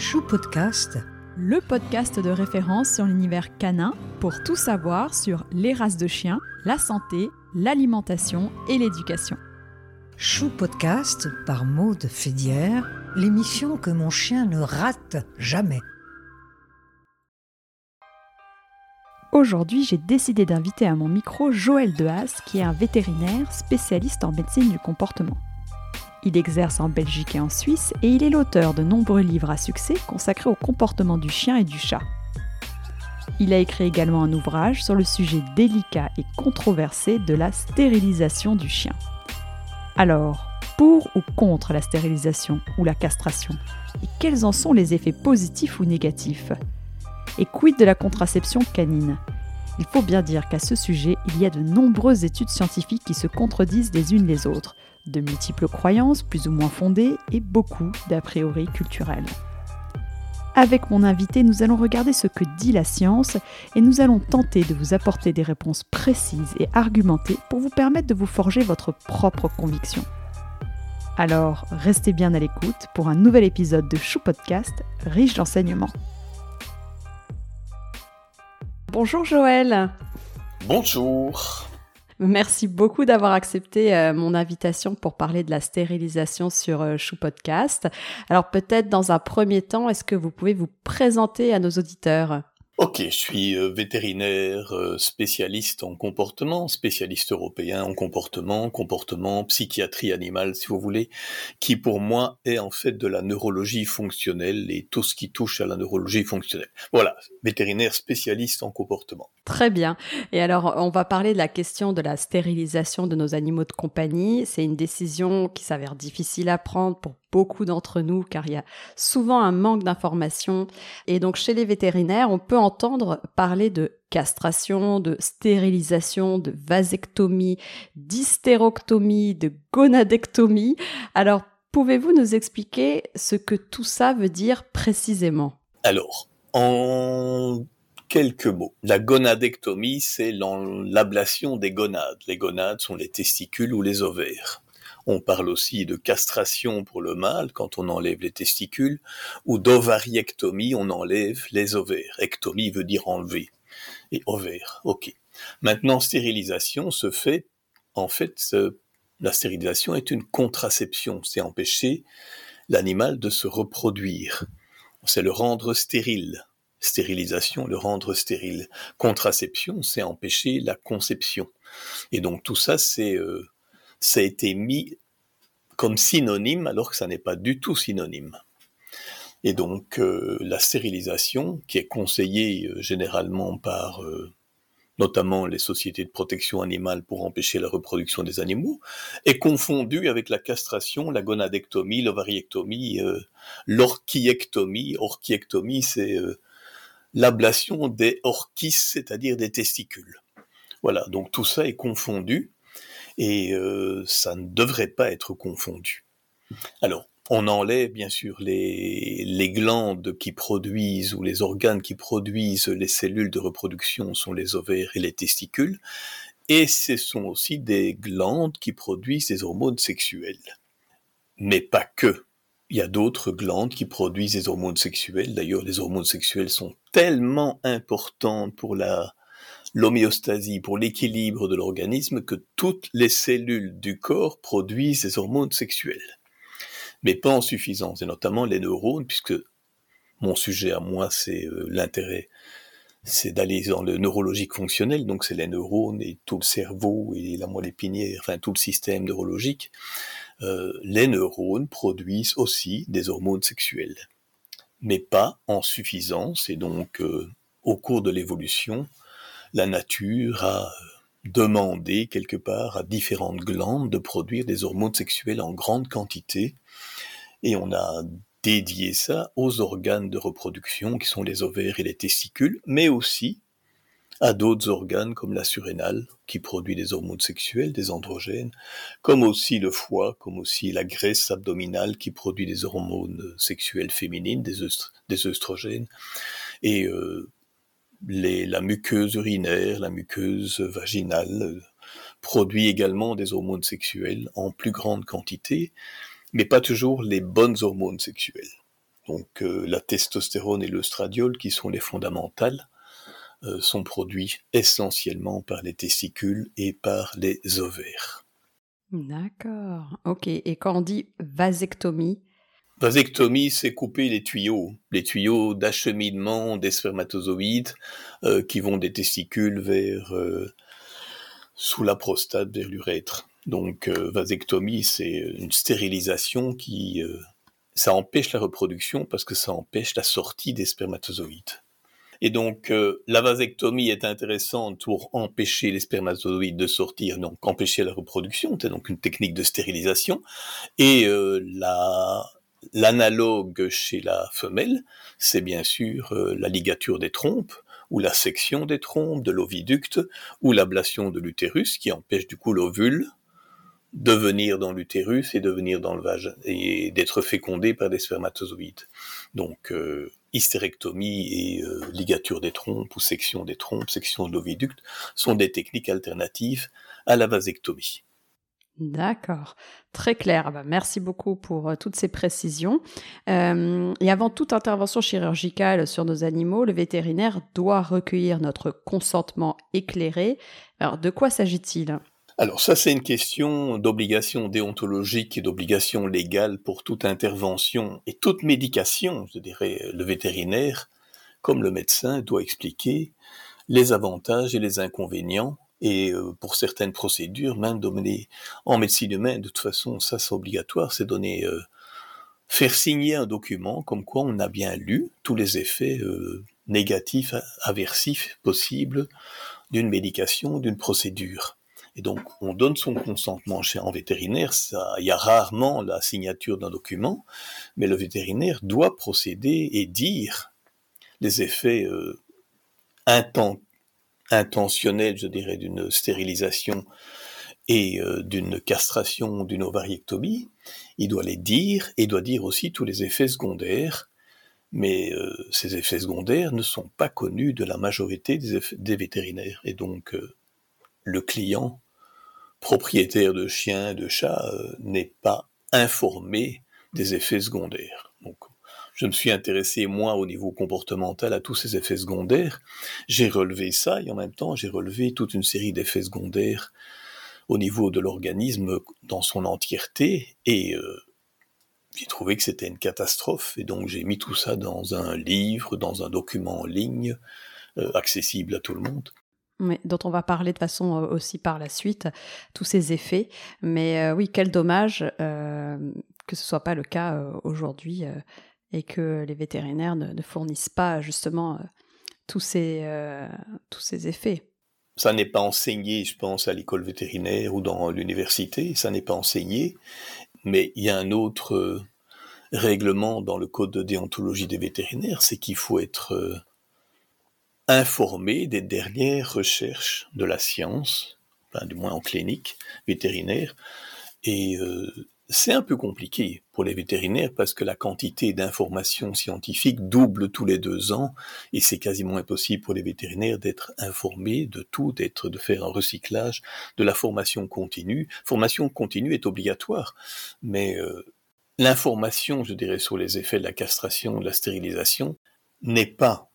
Chouchou Podcast, le podcast de référence sur l'univers canin pour tout savoir sur les races de chiens, la santé, l'alimentation et l'éducation. Chou Podcast par Maude Fédière, l'émission que mon chien ne rate jamais. Aujourd'hui, j'ai décidé d'inviter à mon micro Joël Dehasse, qui est un vétérinaire spécialiste en médecine du comportement. Il exerce en Belgique et en Suisse et il est l'auteur de nombreux livres à succès consacrés au comportement du chien et du chat. Il a écrit également un ouvrage sur le sujet délicat et controversé de la stérilisation du chien. Alors, pour ou contre la stérilisation ou la castration? Et quels en sont les effets positifs ou négatifs? Et quid de la contraception canine? Il faut bien dire qu'à ce sujet, il y a de nombreuses études scientifiques qui se contredisent les unes les autres, de multiples croyances plus ou moins fondées et beaucoup d'a priori culturels. Avec mon invité, nous allons regarder ce que dit la science et nous allons tenter de vous apporter des réponses précises et argumentées pour vous permettre de vous forger votre propre conviction. Alors, restez bien à l'écoute pour un nouvel épisode de Chou Podcast, riche d'enseignements. Bonjour Joël. Bonjour. Merci beaucoup d'avoir accepté mon invitation pour parler de la stérilisation sur Chou Podcast. Alors peut-être dans un premier temps, est-ce que vous pouvez vous présenter à nos auditeurs? Ok, je suis vétérinaire spécialiste en comportement, spécialiste européen en comportement, psychiatrie animale si vous voulez, qui pour moi est en fait de la neurologie fonctionnelle et tout ce qui touche à la neurologie fonctionnelle. Voilà, vétérinaire spécialiste en comportement. Très bien. Et alors, on va parler de la question de la stérilisation de nos animaux de compagnie. C'est une décision qui s'avère difficile à prendre pour beaucoup d'entre nous, car il y a souvent un manque d'informations. Et donc, chez les vétérinaires, on peut entendre parler de castration, de stérilisation, de vasectomie, d'hystéroctomie, de gonadectomie. Alors, pouvez-vous nous expliquer ce que tout ça veut dire précisément? Alors, en quelques mots. La gonadectomie, c'est l'ablation des gonades. Les gonades sont les testicules ou les ovaires. On parle aussi de castration pour le mâle, quand on enlève les testicules, ou d'ovariectomie, on enlève les ovaires. Ectomie veut dire enlever. Et ovaires, ok. Maintenant, stérilisation se fait, en fait, la stérilisation est une contraception. C'est empêcher l'animal de se reproduire. C'est le rendre stérile. Stérilisation, le rendre stérile. Contraception, c'est empêcher la conception. Et donc tout ça, ça a été mis comme synonyme, alors que ça n'est pas du tout synonyme. Et donc la stérilisation, qui est conseillée généralement par notamment les sociétés de protection animale pour empêcher la reproduction des animaux, est confondue avec la castration, la gonadectomie, l'ovariectomie, l'orchiectomie. Orchiectomie, c'est l'ablation des orchis, c'est-à-dire des testicules. Voilà, donc tout ça est confondu et ça ne devrait pas être confondu. Alors, on enlève bien sûr les glandes qui produisent ou les organes qui produisent les cellules de reproduction sont les ovaires et les testicules, et ce sont aussi des glandes qui produisent des hormones sexuelles. Mais pas que. Il y a d'autres glandes qui produisent des hormones sexuelles. D'ailleurs, les hormones sexuelles sont tellement importantes pour l'homéostasie, pour l'équilibre de l'organisme, que toutes les cellules du corps produisent des hormones sexuelles. Mais pas en suffisance, et notamment les neurones, puisque mon sujet à moi, c'est l'intérêt, c'est d'aller dans le neurologique fonctionnel, donc c'est les neurones et tout le cerveau et la moelle épinière, enfin tout le système neurologique. Les neurones produisent aussi des hormones sexuelles, mais pas en suffisance, et donc au cours de l'évolution, la nature a demandé quelque part à différentes glandes de produire des hormones sexuelles en grande quantité, et on a dédié ça aux organes de reproduction qui sont les ovaires et les testicules, mais aussi à d'autres organes comme la surrénale qui produit des hormones sexuelles, des androgènes, comme aussi le foie, comme aussi la graisse abdominale qui produit des hormones sexuelles féminines, des œstrogènes, et la muqueuse urinaire, la muqueuse vaginale produit également des hormones sexuelles en plus grande quantité, mais pas toujours les bonnes hormones sexuelles. Donc la testostérone et le stradiol, qui sont les fondamentales, sont produits essentiellement par les testicules et par les ovaires. D'accord, ok. Et quand on dit vasectomie? Vasectomie, c'est couper les tuyaux d'acheminement des spermatozoïdes qui vont des testicules vers sous la prostate, vers l'urètre. Donc vasectomie, c'est une stérilisation qui ça empêche la reproduction parce que ça empêche la sortie des spermatozoïdes. Et donc, la vasectomie est intéressante pour empêcher les spermatozoïdes de sortir, donc empêcher la reproduction, c'est donc une technique de stérilisation. Et l'analogue chez la femelle, c'est bien sûr la ligature des trompes, ou la section des trompes, de l'oviducte, ou l'ablation de l'utérus, qui empêche du coup l'ovule de venir dans l'utérus et de venir dans le vagin, et d'être fécondé par des spermatozoïdes. Donc, hystérectomie et ligature des trompes ou section des trompes, section de l'oviducte sont des techniques alternatives à la vasectomie. D'accord, très clair. Ben, merci beaucoup pour toutes ces précisions. Et avant toute intervention chirurgicale sur nos animaux, le vétérinaire doit recueillir notre consentement éclairé. Alors, de quoi s'agit-il ? Alors ça, c'est une question d'obligation déontologique et d'obligation légale pour toute intervention et toute médication, je dirais. Le vétérinaire, comme le médecin, doit expliquer les avantages et les inconvénients, et pour certaines procédures, même donner en médecine humaine, de toute façon, ça c'est obligatoire, c'est donner, faire signer un document comme quoi on a bien lu tous les effets négatifs, aversifs possibles d'une médication, d'une procédure. Et donc, on donne son consentement chez un vétérinaire. Il y a rarement la signature d'un document, mais le vétérinaire doit procéder et dire les effets intentionnels, je dirais, d'une stérilisation et d'une castration, d'une ovariectomie. Il doit les dire et doit dire aussi tous les effets secondaires. Mais ces effets secondaires ne sont pas connus de la majorité des vétérinaires. Et donc, le client, propriétaire de chiens, de chats, n'est pas informé des effets secondaires. Donc, je me suis intéressé, moi, au niveau comportemental, à tous ces effets secondaires. J'ai relevé ça, et en même temps, j'ai relevé toute une série d'effets secondaires au niveau de l'organisme dans son entièreté, et j'ai trouvé que c'était une catastrophe, et donc j'ai mis tout ça dans un livre, dans un document en ligne, accessible à tout le monde. Oui, dont on va parler de façon aussi par la suite, tous ces effets. Mais oui, quel dommage que ce ne soit pas le cas aujourd'hui et que les vétérinaires ne fournissent pas justement tous ces effets. Ça n'est pas enseigné, je pense, à l'école vétérinaire ou dans l'université, ça n'est pas enseigné, mais il y a un autre règlement dans le code de déontologie des vétérinaires, c'est qu'il faut être informé des dernières recherches de la science, enfin, du moins en clinique vétérinaire, et c'est un peu compliqué pour les vétérinaires parce que la quantité d'informations scientifiques double tous les 2 ans, et c'est quasiment impossible pour les vétérinaires d'être informés de tout, de faire un recyclage de la formation continue. Formation continue est obligatoire, mais l'information, je dirais, sur les effets de la castration, de la stérilisation, n'est pas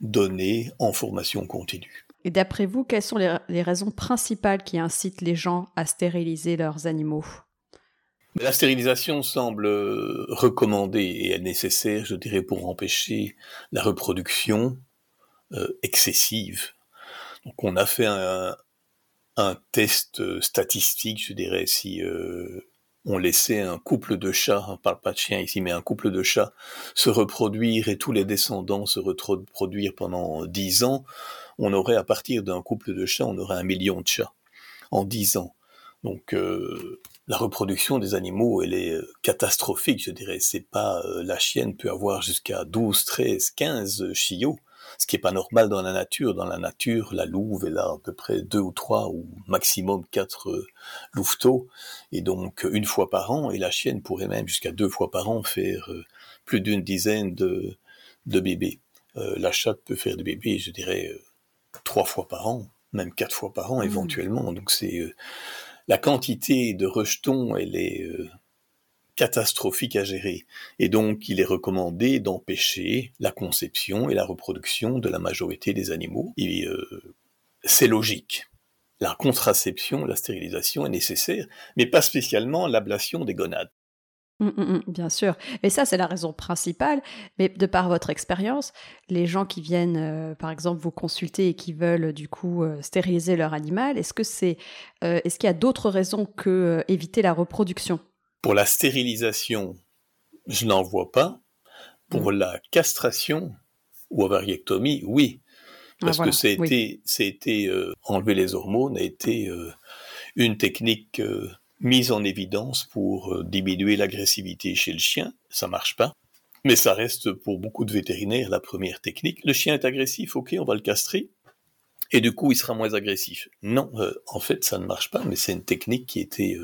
données en formation continue. Et d'après vous, quelles sont les raisons principales qui incitent les gens à stériliser leurs animaux ? La stérilisation semble recommandée et est nécessaire, je dirais, pour empêcher la reproduction excessive. Donc on a fait un test statistique, je dirais, si on laissait un couple de chats, on ne parle pas de chiens ici, mais un couple de chats se reproduire et tous les descendants se reproduire pendant 10 ans, on aurait, à partir d'un couple de chats, on aurait 1 million de chats en 10 ans. Donc la reproduction des animaux, elle est catastrophique, je dirais. C'est pas la chienne peut avoir jusqu'à 12, 13, 15 chiots, ce qui n'est pas normal dans la nature. Dans la nature, la louve, elle a à peu près 2 ou 3 ou maximum 4 louveteaux, et donc une fois par an, et la chienne pourrait même jusqu'à 2 fois par an faire plus d'une dizaine de bébés. La chatte peut faire des bébés, je dirais, 3 fois par an, même 4 fois par an éventuellement. Donc c'est la quantité de rejetons, elle est catastrophique à gérer. Et donc, il est recommandé d'empêcher la conception et la reproduction de la majorité des animaux. Et c'est logique. La contraception, la stérilisation est nécessaire, mais pas spécialement l'ablation des gonades. Bien sûr. Et ça, c'est la raison principale. Mais de par votre expérience, les gens qui viennent, par exemple, vous consulter et qui veulent, du coup, stériliser leur animal, est-ce qu'il y a d'autres raisons que éviter la reproduction ? Pour la stérilisation, je n'en vois pas. Pour la castration ou ovariectomie, oui. Parce que c'était enlever les hormones a été une technique mise en évidence pour diminuer l'agressivité chez le chien. Ça marche pas, mais ça reste pour beaucoup de vétérinaires la première technique. Le chien est agressif, ok, on va le castrer, et du coup il sera moins agressif. Non, en fait ça ne marche pas, mais c'est une technique qui était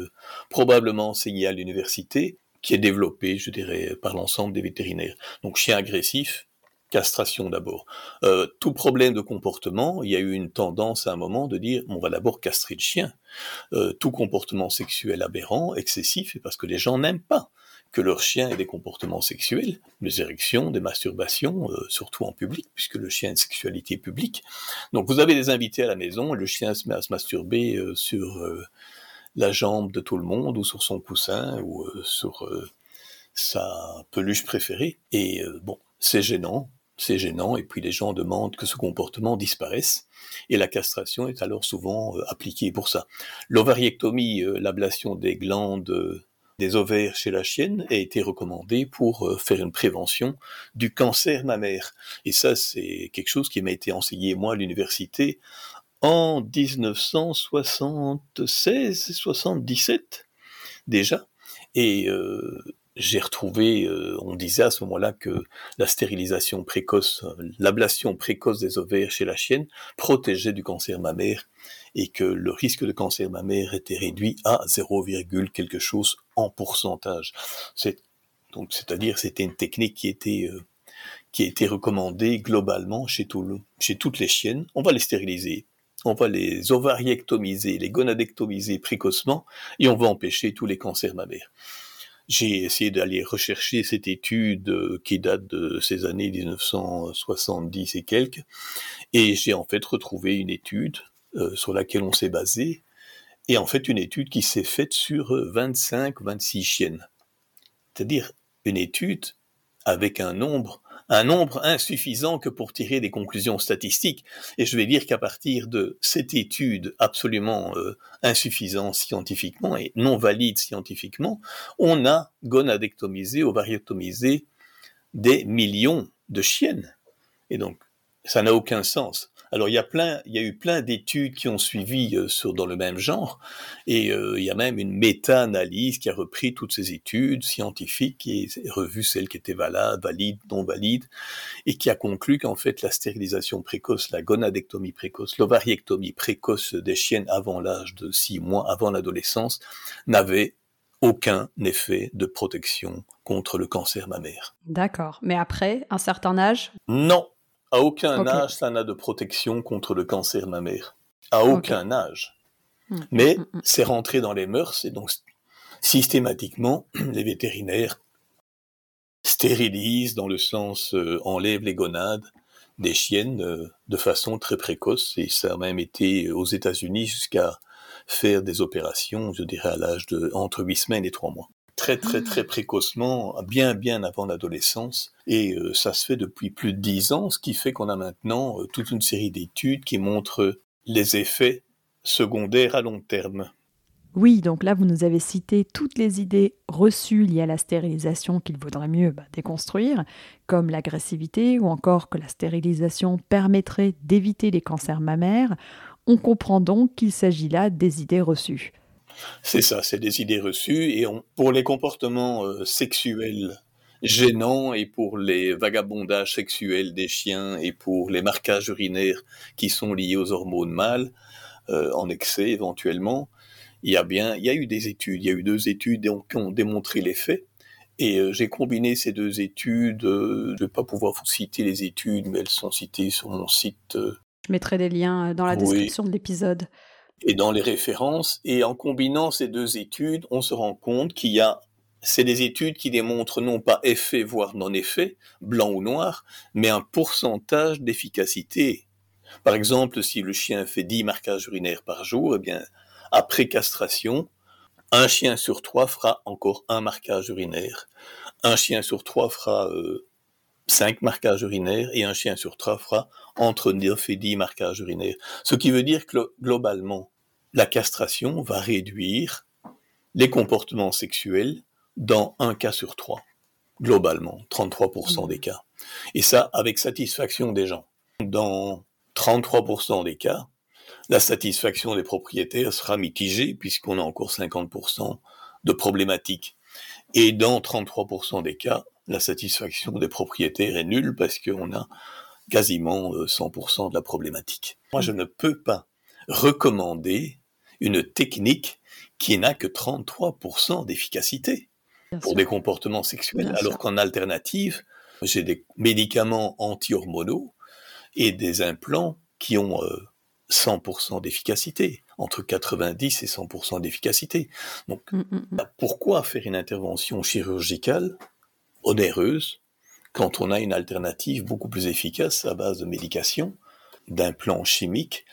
probablement enseignée à l'université, qui est développée, je dirais, par l'ensemble des vétérinaires. Donc chien agressif, castration d'abord. Tout problème de comportement, il y a eu une tendance à un moment de dire on va d'abord castrer le chien. Tout comportement sexuel aberrant, excessif, parce que les gens n'aiment pas que leur chien ait des comportements sexuels, des érections, des masturbations, surtout en public, puisque le chien a une sexualité publique. Donc vous avez des invités à la maison, le chien se met à se masturber sur la jambe de tout le monde, ou sur son coussin, ou sur sa peluche préférée. Et c'est gênant, et puis les gens demandent que ce comportement disparaisse, et la castration est alors souvent appliquée pour ça. L'ovariectomie, l'ablation des glandes des ovaires chez la chienne, a été recommandée pour faire une prévention du cancer mammaire. Et ça, c'est quelque chose qui m'a été enseigné, moi, à l'université, en 1976-77, déjà, et... j'ai retrouvé, on disait à ce moment-là que la stérilisation précoce, l'ablation précoce des ovaires chez la chienne protégeait du cancer mammaire et que le risque de cancer mammaire était réduit à 0, quelque chose en pourcentage. C'est-à-dire c'était une technique qui était recommandée globalement chez toutes les chiennes. On va les stériliser, on va les ovariectomiser, les gonadectomiser précocement et on va empêcher tous les cancers mammaires. J'ai essayé d'aller rechercher cette étude qui date de ces années 1970 et quelques, et j'ai en fait retrouvé une étude sur laquelle on s'est basé, et en fait une étude qui s'est faite sur 25-26 chiennes. C'est-à-dire une étude avec un nombre insuffisant que pour tirer des conclusions statistiques. Et je vais dire qu'à partir de cette étude absolument insuffisante scientifiquement et non valide scientifiquement, on a gonadectomisé, ovariectomisé des millions de chiennes. Et donc, ça n'a aucun sens. Alors, il y a eu plein d'études qui ont suivi dans le même genre, et il y a même une méta-analyse qui a repris toutes ces études scientifiques et revu celles qui étaient valides, non valides, et qui a conclu qu'en fait la stérilisation précoce, la gonadectomie précoce, l'ovariectomie précoce des chiennes avant l'âge de 6 mois, avant l'adolescence, n'avait aucun effet de protection contre le cancer mammaire. D'accord, mais après un certain âge ? Non. À aucun âge, ça n'a de protection contre le cancer mammaire. À aucun âge. Mais c'est rentré dans les mœurs, et donc systématiquement, les vétérinaires stérilisent, dans le sens enlèvent les gonades des chiennes de façon très précoce, et ça a même été aux États-Unis jusqu'à faire des opérations, je dirais à l'âge de entre 8 semaines et 3 mois. Très, très, très précocement, bien avant l'adolescence. Et ça se fait depuis plus de 10 ans, ce qui fait qu'on a maintenant toute une série d'études qui montrent les effets secondaires à long terme. Oui, donc là, vous nous avez cité toutes les idées reçues liées à la stérilisation qu'il vaudrait mieux déconstruire, comme l'agressivité ou encore que la stérilisation permettrait d'éviter les cancers mammaires. On comprend donc qu'il s'agit là des idées reçues. C'est ça, c'est des idées reçues, et pour les comportements sexuels gênants et pour les vagabondages sexuels des chiens et pour les marquages urinaires qui sont liés aux hormones mâles, en excès éventuellement, il y a eu 2 études qui ont démontré l'effet. Et j'ai combiné ces 2 études, je ne vais pas pouvoir vous citer les études, mais elles sont citées sur mon site. Je mettrai des liens dans la description de l'épisode. Et dans les références, et en combinant ces 2 études, on se rend compte qu'il y a c'est des études qui démontrent non pas effet, voire non-effet, blanc ou noir, mais un pourcentage d'efficacité. Par exemple, si le chien fait 10 marquages urinaires par jour, eh bien, après castration, un chien sur 3 fera encore un marquage urinaire. Un chien sur 3 fera 5 marquages urinaires et un chien sur 3 fera entre 9 et 10 marquages urinaires. Ce qui veut dire que globalement, la castration va réduire les comportements sexuels dans un cas sur 3, globalement, 33% des cas. Et ça, avec satisfaction des gens. Dans 33% des cas, la satisfaction des propriétaires sera mitigée puisqu'on a encore 50% de problématiques. Et dans 33% des cas, la satisfaction des propriétaires est nulle parce qu'on a quasiment 100% de la problématique. Moi, je ne peux pas recommander une technique qui n'a que 33% d'efficacité pour des comportements sexuels, alors qu'en alternative, j'ai des médicaments anti-hormonaux et des implants qui ont 100% d'efficacité, entre 90 et 100% d'efficacité. Donc, pourquoi faire une intervention chirurgicale onéreuse quand on a une alternative beaucoup plus efficace à base de médication, d'implants chimiques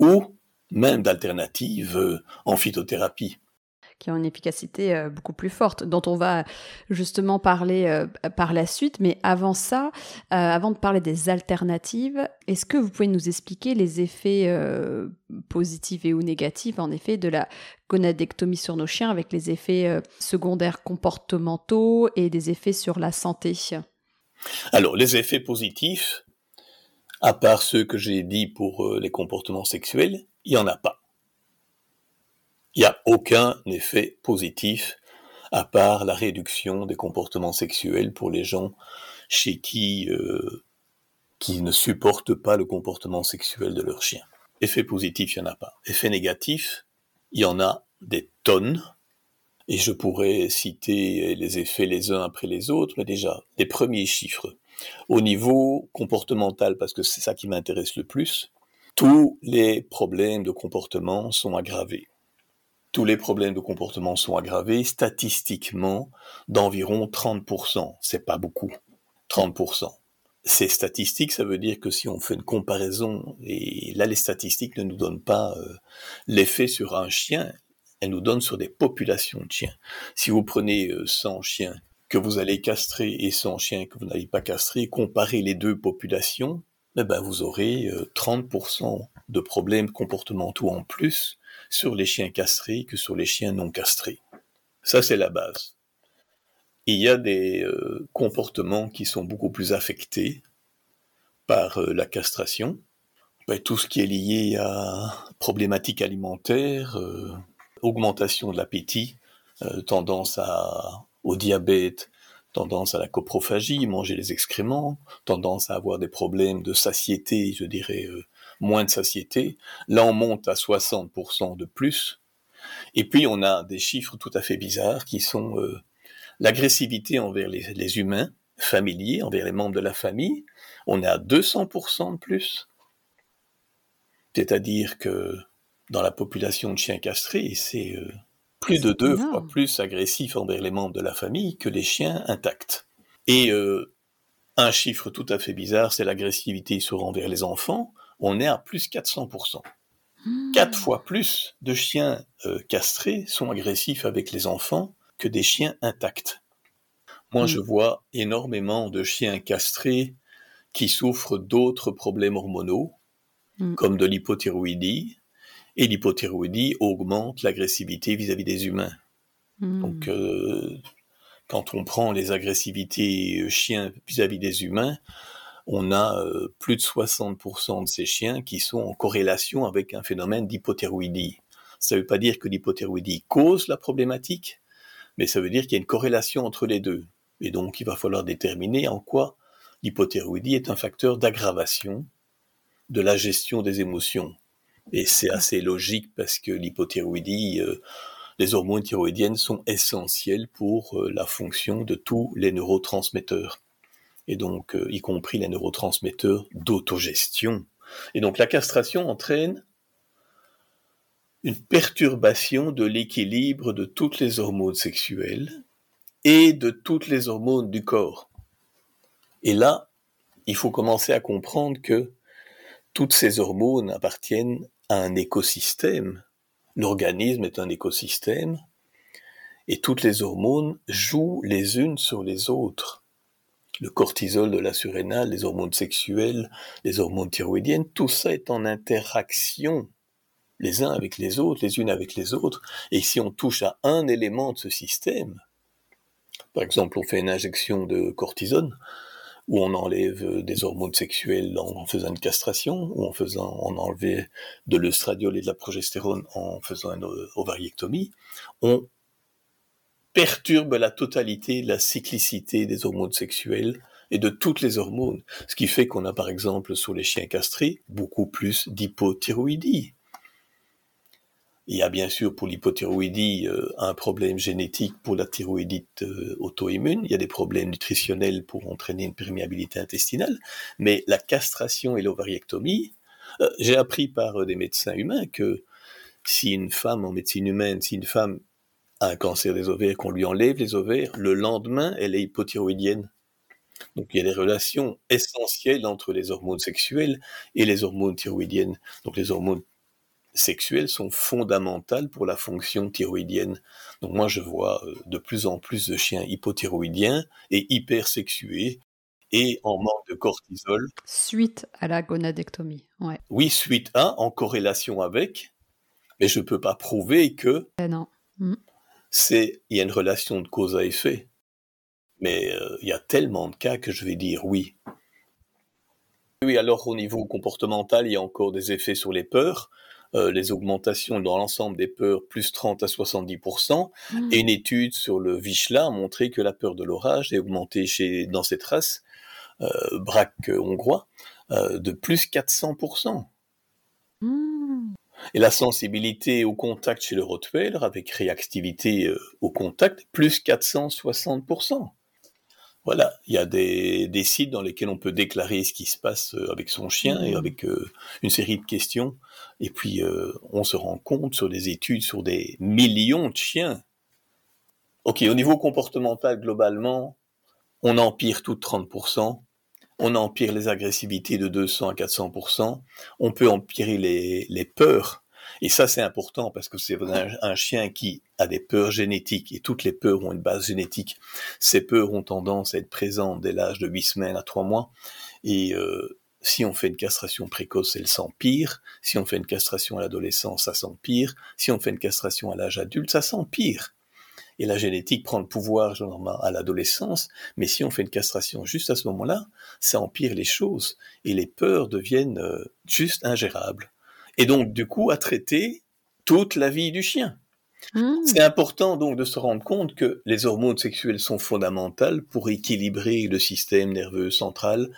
ou même d'alternatives en phytothérapie qui ont une efficacité beaucoup plus forte, dont on va justement parler par la suite. Mais avant ça, avant de parler des alternatives, est-ce que vous pouvez nous expliquer les effets positifs et ou négatifs, en effet, de la gonadectomie sur nos chiens, avec les effets secondaires comportementaux et des effets sur la santé? Alors, les effets positifs, à part ceux que j'ai dit pour les comportements sexuels, il n'y en a pas. Il n'y a aucun effet positif à part la réduction des comportements sexuels pour les gens chez qui ne supportent pas le comportement sexuel de leur chien. Effet positif, il n'y en a pas. Effet négatif, il y en a des tonnes. Et je pourrais citer les effets les uns après les autres, mais déjà, les premiers chiffres. Au niveau comportemental, parce que c'est ça qui m'intéresse le plus, tous les problèmes de comportement sont aggravés. Tous les problèmes de comportement sont aggravés statistiquement d'environ 30%. C'est pas beaucoup. 30%. C'est statistique, ça veut dire que si on fait une comparaison, et là les statistiques ne nous donnent pas l'effet sur un chien, elles nous donnent sur des populations de chiens. Si vous prenez 100 chiens que vous allez castrer et 100 chiens que vous n'allez pas castrer, comparez les deux populations, eh ben vous aurez 30% de problèmes comportementaux en plus sur les chiens castrés que sur les chiens non castrés. Ça, c'est la base. Il y a des comportements qui sont beaucoup plus affectés par la castration. Ben, tout ce qui est lié à problématiques alimentaires, augmentation de l'appétit, tendance au diabète, tendance à la coprophagie, manger les excréments, tendance à avoir des problèmes de satiété, je dirais, moins de satiété. Là, on monte à 60% de plus. Et puis, on a des chiffres tout à fait bizarres qui sont l'agressivité envers les humains familiers, envers les membres de la famille. On est à 200% de plus. C'est-à-dire que dans la population de chiens castrés, c'est plus de deux fois plus agressif envers les membres de la famille que les chiens intacts. Et un chiffre tout à fait bizarre, c'est l'agressivité envers les enfants. On est à plus 400%. 4 fois plus de chiens castrés sont agressifs avec les enfants que des chiens intacts. Moi, je vois énormément de chiens castrés qui souffrent d'autres problèmes hormonaux, comme de l'hypothyroïdie, et l'hypothyroïdie augmente l'agressivité vis-à-vis des humains. Donc, quand on prend les agressivités chiens vis-à-vis des humains, on a plus de 60% de ces chiens qui sont en corrélation avec un phénomène d'hypothyroïdie. Ça ne veut pas dire que l'hypothyroïdie cause la problématique, mais ça veut dire qu'il y a une corrélation entre les deux. Et donc, il va falloir déterminer en quoi l'hypothyroïdie est un facteur d'aggravation de la gestion des émotions. Et c'est assez logique parce que l'hypothyroïdie, les hormones thyroïdiennes sont essentielles pour la fonction de tous les neurotransmetteurs. Et donc, y compris les neurotransmetteurs d'autogestion. Et donc, la castration entraîne une perturbation de l'équilibre de toutes les hormones sexuelles et de toutes les hormones du corps. Et là, il faut commencer à comprendre que toutes ces hormones appartiennent à un écosystème. L'organisme est un écosystème et toutes les hormones jouent les unes sur les autres. Le cortisol de la surrénale, les hormones sexuelles, les hormones thyroïdiennes, tout ça est en interaction les uns avec les autres, les unes avec les autres. Et si on touche à un élément de ce système, par exemple on fait une injection de cortisone, où on enlève des hormones sexuelles en faisant une castration, ou en enlevant de l'œstradiol et de la progestérone en faisant une ovariectomie, on perturbe la totalité, la cyclicité des hormones sexuelles et de toutes les hormones. Ce qui fait qu'on a par exemple sur les chiens castrés beaucoup plus d'hypothyroïdie. Il y a bien sûr pour l'hypothyroïdie un problème génétique pour la thyroïdite auto-immune, il y a des problèmes nutritionnels pour entraîner une perméabilité intestinale, mais la castration et l'ovariectomie, j'ai appris par des médecins humains que si une femme en médecine humaine, si une femme a un cancer des ovaires, qu'on lui enlève les ovaires, le lendemain elle est hypothyroïdienne. Donc il y a des relations essentielles entre les hormones sexuelles et les hormones thyroïdiennes. Donc les hormones sexuelles sont fondamentales pour la fonction thyroïdienne. Donc moi je vois de plus en plus de chiens hypothyroïdiens et hypersexués et en manque de cortisol. Suite à la gonadectomie, ouais. Oui, suite à, en corrélation avec, mais je ne peux pas prouver que il y a une relation de cause à effet. Mais il y a tellement de cas que je vais dire oui. Oui, alors au niveau comportemental, il y a encore des effets sur les peurs. Les augmentations dans l'ensemble des peurs, plus 30 à 70%. Et une étude sur le Vichelin a montré que la peur de l'orage est augmentée dans cette race, braque hongrois, de plus 400%. Et la sensibilité au contact chez le Rottweiler, avec réactivité au contact, plus 460%. Voilà, il y a des sites dans lesquels on peut déclarer ce qui se passe avec son chien et avec une série de questions. Et puis, on se rend compte sur des études, sur des millions de chiens. Ok, au niveau comportemental, globalement, on empire tout de 30%, on empire les agressivités de 200 à 400%, on peut empirer les peurs. Et ça, c'est important parce que c'est un chien qui a des peurs génétiques et toutes les peurs ont une base génétique. Ces peurs ont tendance à être présentes dès l'âge de 8 semaines à 3 mois. Et si on fait une castration précoce, elle s'empire. Si on fait une castration à l'adolescence, ça s'empire. Si on fait une castration à l'âge adulte, ça s'empire. Et la génétique prend le pouvoir à l'adolescence, mais si on fait une castration juste à ce moment-là, ça empire les choses et les peurs deviennent juste ingérables. Et donc, du coup, à traiter toute la vie du chien. C'est important donc de se rendre compte que les hormones sexuelles sont fondamentales pour équilibrer le système nerveux central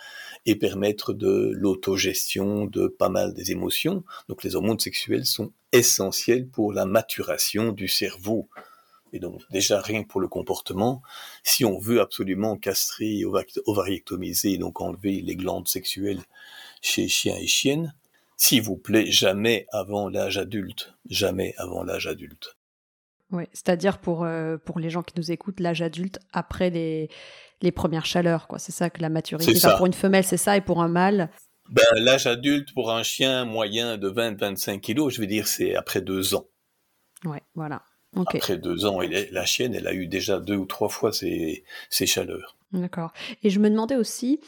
et permettre de l'autogestion de pas mal des émotions. Donc, les hormones sexuelles sont essentielles pour la maturation du cerveau. Et donc, déjà, rien que pour le comportement, si on veut absolument castrer, ovariectomiser, donc enlever les glandes sexuelles chez chiens et chiennes, s'il vous plaît, jamais avant l'âge adulte. Jamais avant l'âge adulte. Oui, c'est-à-dire pour les gens qui nous écoutent, l'âge adulte après les premières chaleurs, quoi. C'est ça que la maturité. C'est ça. Enfin, pour une femelle, c'est ça, et pour un mâle. Ben, l'âge adulte pour un chien moyen de 20-25 kilos, je vais dire, c'est après 2 ans. Oui, voilà. Okay. Après 2 ans, la chienne, elle a eu déjà 2 ou 3 fois ses chaleurs. D'accord. Et je me demandais aussi,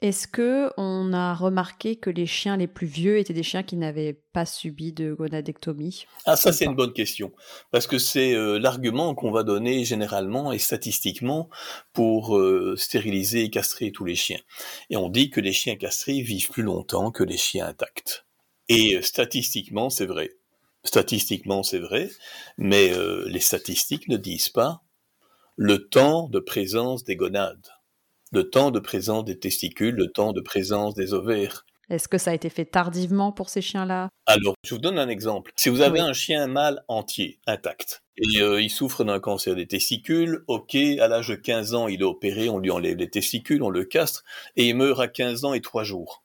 est-ce qu'on a remarqué que les chiens les plus vieux étaient des chiens qui n'avaient pas subi de gonadectomie? Ah, ça, c'est une bonne question. Parce que c'est l'argument qu'on va donner généralement et statistiquement pour stériliser et castrer tous les chiens. Et on dit que les chiens castrés vivent plus longtemps que les chiens intacts. Et statistiquement, c'est vrai. Statistiquement, c'est vrai, mais les statistiques ne disent pas le temps de présence des gonades. Le temps de présence des testicules, le temps de présence des ovaires. Est-ce que ça a été fait tardivement pour ces chiens-là? Alors, je vous donne un exemple. Si vous avez un chien mâle entier, intact, et il souffre d'un cancer des testicules, ok, à l'âge de 15 ans, il est opéré, on lui enlève les testicules, on le castre, et il meurt à 15 ans et 3 jours.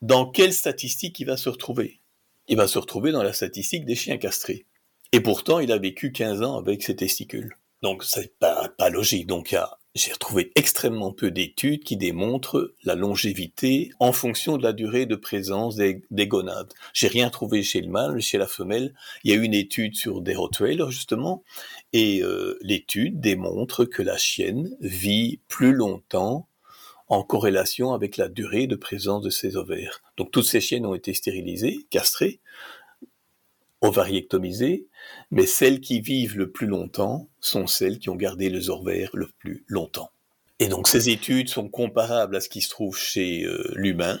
Dans quelle statistique il va se retrouver? Il va se retrouver dans la statistique des chiens castrés. Et pourtant, il a vécu 15 ans avec ses testicules. Donc, c'est pas logique. Donc, j'ai retrouvé extrêmement peu d'études qui démontrent la longévité en fonction de la durée de présence des gonades. J'ai rien trouvé chez le mâle, chez la femelle. Il y a eu une étude sur des Rottweiler, justement, et l'étude démontre que la chienne vit plus longtemps en corrélation avec la durée de présence de ses ovaires. Donc, toutes ces chiennes ont été stérilisées, castrées, ovariectomisées, mais celles qui vivent le plus longtemps sont celles qui ont gardé les ovaires le plus longtemps. Et donc ces études sont comparables à ce qui se trouve chez l'humain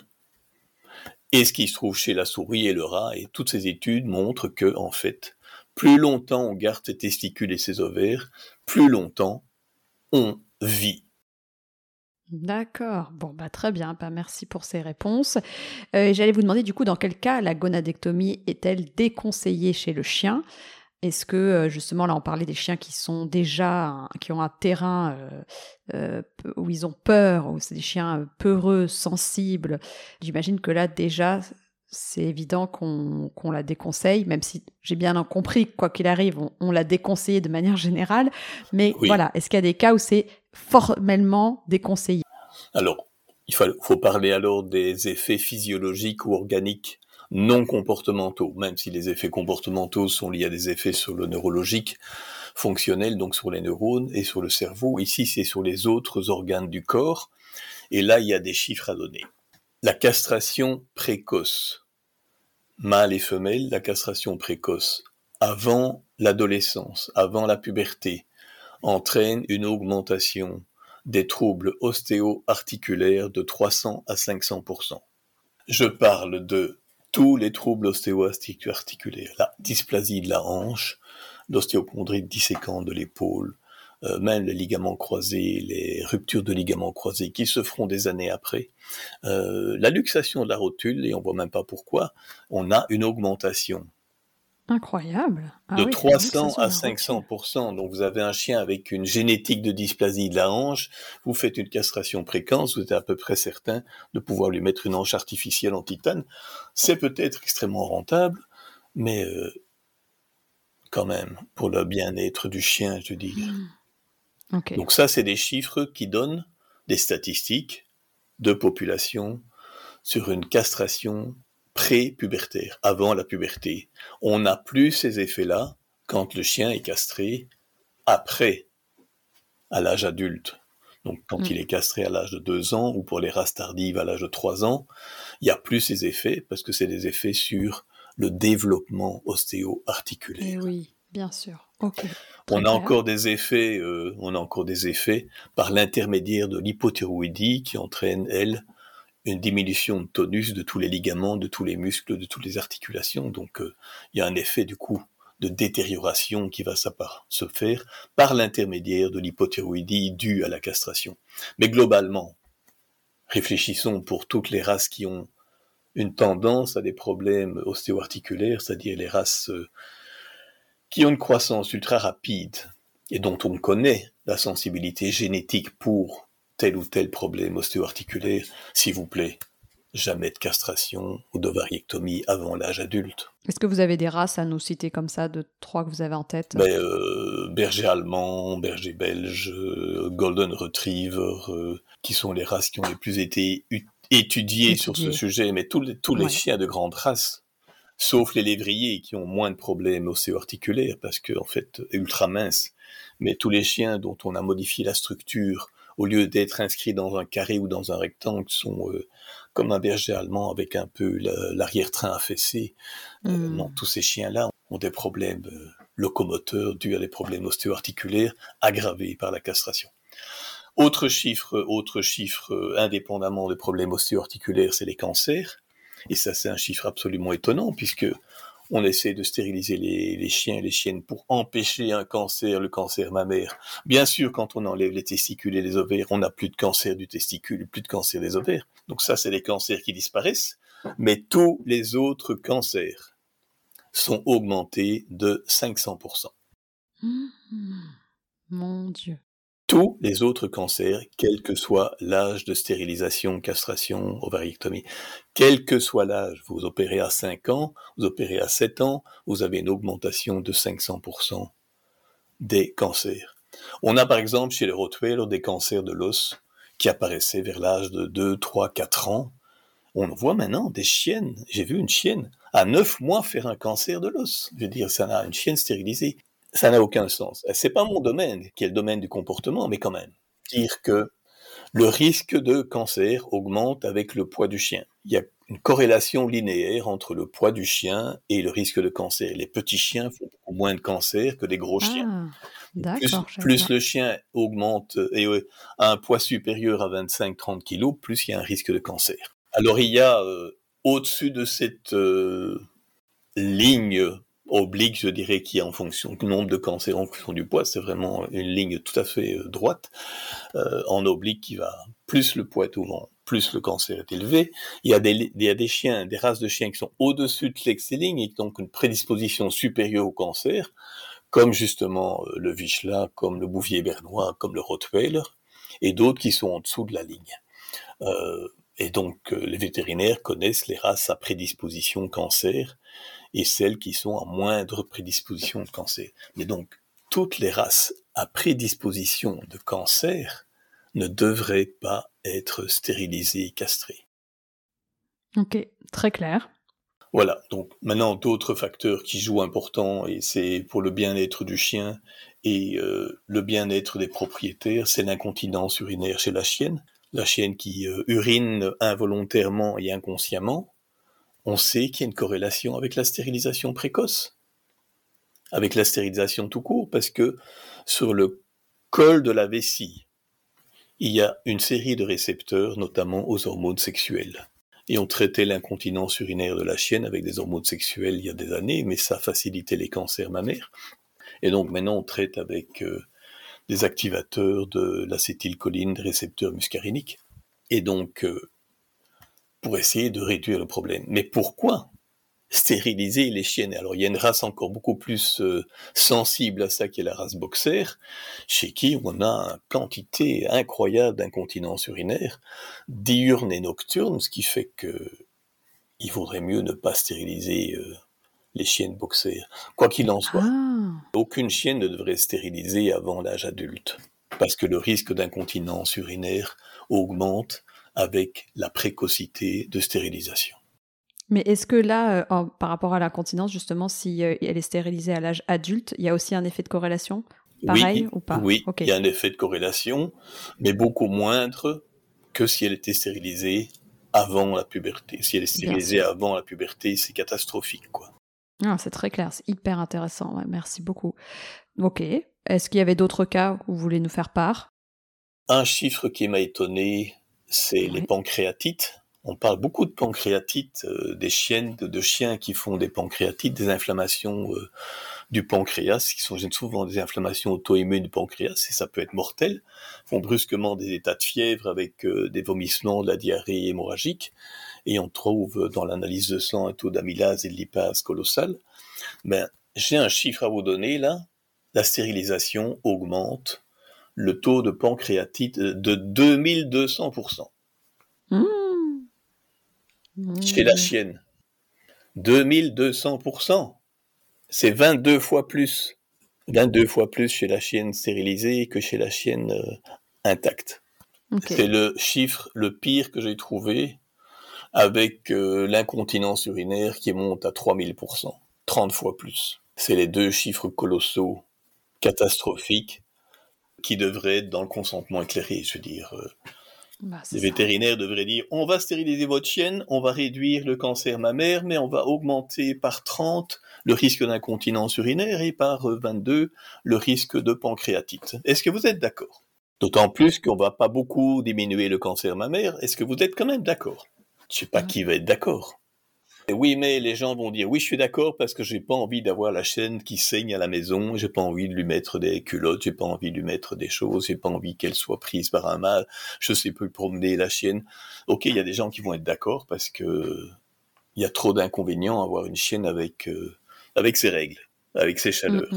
et ce qui se trouve chez la souris et le rat, et toutes ces études montrent que, en fait, plus longtemps on garde ses testicules et ses ovaires, plus longtemps on vit. D'accord. Bon, bah, très bien. Bah, merci pour ces réponses. J'allais vous demander, du coup, dans quel cas la gonadectomie est-elle déconseillée chez le chien ? Est-ce que, justement, là, on parlait des chiens qui sont déjà, qui ont un terrain où ils ont peur, où c'est des chiens peureux, sensibles. J'imagine que là, déjà, c'est évident qu'on la déconseille, même si j'ai bien compris que, quoi qu'il arrive, on l'a déconseillée de manière générale. Mais oui. Voilà, est-ce qu'il y a des cas où c'est formellement déconseillé? Alors, il faut parler alors des effets physiologiques ou organiques non comportementaux, même si les effets comportementaux sont liés à des effets sur le neurologique fonctionnel, donc sur les neurones et sur le cerveau. Ici, c'est sur les autres organes du corps. Et là, il y a des chiffres à donner. La castration précoce, mâle et femelle, la castration précoce, avant l'adolescence, avant la puberté, entraîne une augmentation des troubles ostéo-articulaires de 300 à 500%. Je parle de tous les troubles ostéo-articulaires, la dysplasie de la hanche, l'ostéochondrite disséquante de l'épaule, même les ligaments croisés, les ruptures de ligaments croisés qui se feront des années après, la luxation de la rotule, et on voit même pas pourquoi, on a une augmentation. Incroyable. De 300 à 500%. Donc, vous avez un chien avec une génétique de dysplasie de la hanche, vous faites une castration précoce, vous êtes à peu près certain de pouvoir lui mettre une hanche artificielle en titane. C'est peut-être extrêmement rentable, mais quand même, pour le bien-être du chien, je veux dire. Mmh. Okay. Donc ça, c'est des chiffres qui donnent des statistiques de population sur une castration pré-pubertaire, avant la puberté. On n'a plus ces effets-là quand le chien est castré après, à l'âge adulte. Donc, quand il est castré à l'âge de 2 ans, ou pour les races tardives à l'âge de 3 ans, il n'y a plus ces effets, parce que c'est des effets sur le développement ostéo-articulaire. Et oui, bien sûr. Okay. On a encore des effets par l'intermédiaire de l'hypothyroïdie qui entraîne, elle, une diminution de tonus de tous les ligaments, de tous les muscles, de toutes les articulations. Donc, il y a un effet, du coup, de détérioration qui va se faire par l'intermédiaire de l'hypothyroïdie due à la castration. Mais globalement, réfléchissons pour toutes les races qui ont une tendance à des problèmes ostéo-articulaires, c'est-à-dire les races qui ont une croissance ultra rapide et dont on connaît la sensibilité génétique pour tel ou tel problème ostéo-articulaire, s'il vous plaît, jamais de castration ou d'ovariectomie avant l'âge adulte. Est-ce que vous avez des races à nous citer comme ça, de 3 que vous avez en tête ? Berger allemand, berger belge, golden retriever, qui sont les races qui ont le plus été étudiées sur ce sujet, mais tous les chiens de grande race, sauf les lévriers qui ont moins de problèmes ostéo-articulaires, parce que, en fait, ultra minces, mais tous les chiens dont on a modifié la structure au lieu d'être inscrits dans un carré ou dans un rectangle, sont comme un berger allemand avec un peu l'arrière-train affaissé. Non, tous ces chiens-là ont des problèmes locomoteurs dus à des problèmes ostéo-articulaires aggravés par la castration. Autre chiffre, indépendamment des problèmes ostéo-articulaires, c'est les cancers. Et ça, c'est un chiffre absolument étonnant, puisque on essaie de stériliser les chiens et les chiennes pour empêcher un cancer, le cancer mammaire. Bien sûr, quand on enlève les testicules et les ovaires, on n'a plus de cancer du testicule, plus de cancer des ovaires. Donc ça, c'est les cancers qui disparaissent. Mais tous les autres cancers sont augmentés de 500%. Mon Dieu. Tous les autres cancers, quel que soit l'âge de stérilisation, castration, ovariectomie, quel que soit l'âge, vous opérez à 5 ans, vous opérez à 7 ans, vous avez une augmentation de 500% des cancers. On a par exemple chez les Rottweiler des cancers de l'os qui apparaissaient vers l'âge de 2, 3, 4 ans. On voit maintenant des chiennes, j'ai vu une chienne à 9 mois faire un cancer de l'os. Je veux dire, ça n'a, une chienne stérilisée, ça n'a aucun sens. C'est pas mon domaine, qui est le domaine du comportement, mais quand même, dire que le risque de cancer augmente avec le poids du chien. Il y a une corrélation linéaire entre le poids du chien et le risque de cancer. Les petits chiens font beaucoup moins de cancer que les gros chiens. Ah, plus le chien augmente et a un poids supérieur à 25-30 kg, plus il y a un risque de cancer. Alors il y a au-dessus de cette ligne oblique, je dirais, qui est en fonction du nombre de cancers en fonction du poids, c'est vraiment une ligne tout à fait droite, en oblique qui va plus le poids est au vent, plus le cancer est élevé. Il y a des chiens, des races de chiens qui sont au-dessus de cette ligne et qui ont une prédisposition supérieure au cancer, comme justement le Vichelin, comme le Bouvier-Bernois, comme le Rottweiler, et d'autres qui sont en dessous de la ligne. Et donc, les vétérinaires connaissent les races à prédisposition cancer et celles qui sont à moindre prédisposition de cancer. Mais donc, toutes les races à prédisposition de cancer ne devraient pas être stérilisées et castrées. Ok, très clair. Voilà, donc maintenant, d'autres facteurs qui jouent importants, et c'est pour le bien-être du chien et le bien-être des propriétaires, c'est l'incontinence urinaire chez la chienne. La chienne qui urine involontairement et inconsciemment, on sait qu'il y a une corrélation avec la stérilisation précoce, avec la stérilisation tout court, parce que sur le col de la vessie, il y a une série de récepteurs, notamment aux hormones sexuelles. Et on traitait l'incontinence urinaire de la chienne avec des hormones sexuelles il y a des années, mais ça facilitait les cancers mammaires. Et donc maintenant, on traite avec des activateurs de l'acétylcholine, des récepteurs muscariniques, et donc pour essayer de réduire le problème. Mais pourquoi stériliser les chiennes? Alors il y a une race encore beaucoup plus sensible à ça qui est la race boxer, chez qui on a une quantité incroyable d'incontinence urinaire, diurne et nocturne, ce qui fait qu'il vaudrait mieux ne pas stériliser les chiennes boxer. Quoi qu'il en soit, aucune chienne ne devrait stériliser avant l'âge adulte, parce que le risque d'incontinence urinaire augmente avec la précocité de stérilisation. Mais est-ce que là, par rapport à l'incontinence, justement, si elle est stérilisée à l'âge adulte, il y a aussi un effet de corrélation pareil ou pas? Oui, okay. Il y a un effet de corrélation, mais beaucoup moindre que si elle était stérilisée avant la puberté. Si elle est stérilisée avant la puberté, c'est catastrophique, quoi. Ah, c'est très clair, c'est hyper intéressant, ouais, merci beaucoup. Ok, est-ce qu'il y avait d'autres cas où vous voulez nous faire part? Un chiffre qui m'a étonné, c'est les pancréatites. On parle beaucoup de pancréatites, des chiennes, de chiens qui font des pancréatites, des inflammations du pancréas, qui sont souvent des inflammations auto-immunes du pancréas, et ça peut être mortel. Ils font brusquement des états de fièvre avec des vomissements, de la diarrhée hémorragique, et on trouve dans l'analyse de sang un taux d'amylase et de lipase colossal. Ben, j'ai un chiffre à vous donner là, la stérilisation augmente le taux de pancréatite de 2200%. Chez la chienne, 2200%, c'est 22 fois plus. 22 fois plus chez la chienne stérilisée que chez la chienne intacte. Okay. C'est le chiffre le pire que j'ai trouvé, avec l'incontinence urinaire qui monte à 3000%, 30 fois plus. C'est les deux chiffres colossaux, catastrophiques, qui devraient être dans le consentement éclairé, je veux dire. Les vétérinaires devraient dire, on va stériliser votre chienne, on va réduire le cancer mammaire, mais on va augmenter par 30 le risque d'incontinence urinaire et par 22 le risque de pancréatite. Est-ce que vous êtes d'accord? D'autant plus qu'on va pas beaucoup diminuer le cancer mammaire. Est-ce que vous êtes quand même d'accord? Je sais pas qui va être d'accord. Et oui, mais les gens vont dire, oui, je suis d'accord parce que j'ai pas envie d'avoir la chienne qui saigne à la maison, j'ai pas envie de lui mettre des culottes, j'ai pas envie de lui mettre des choses, j'ai pas envie qu'elle soit prise par un mâle, je sais plus promener la chienne. Ok, il y a des gens qui vont être d'accord parce que il y a trop d'inconvénients à avoir une chienne avec ses règles, avec ses chaleurs,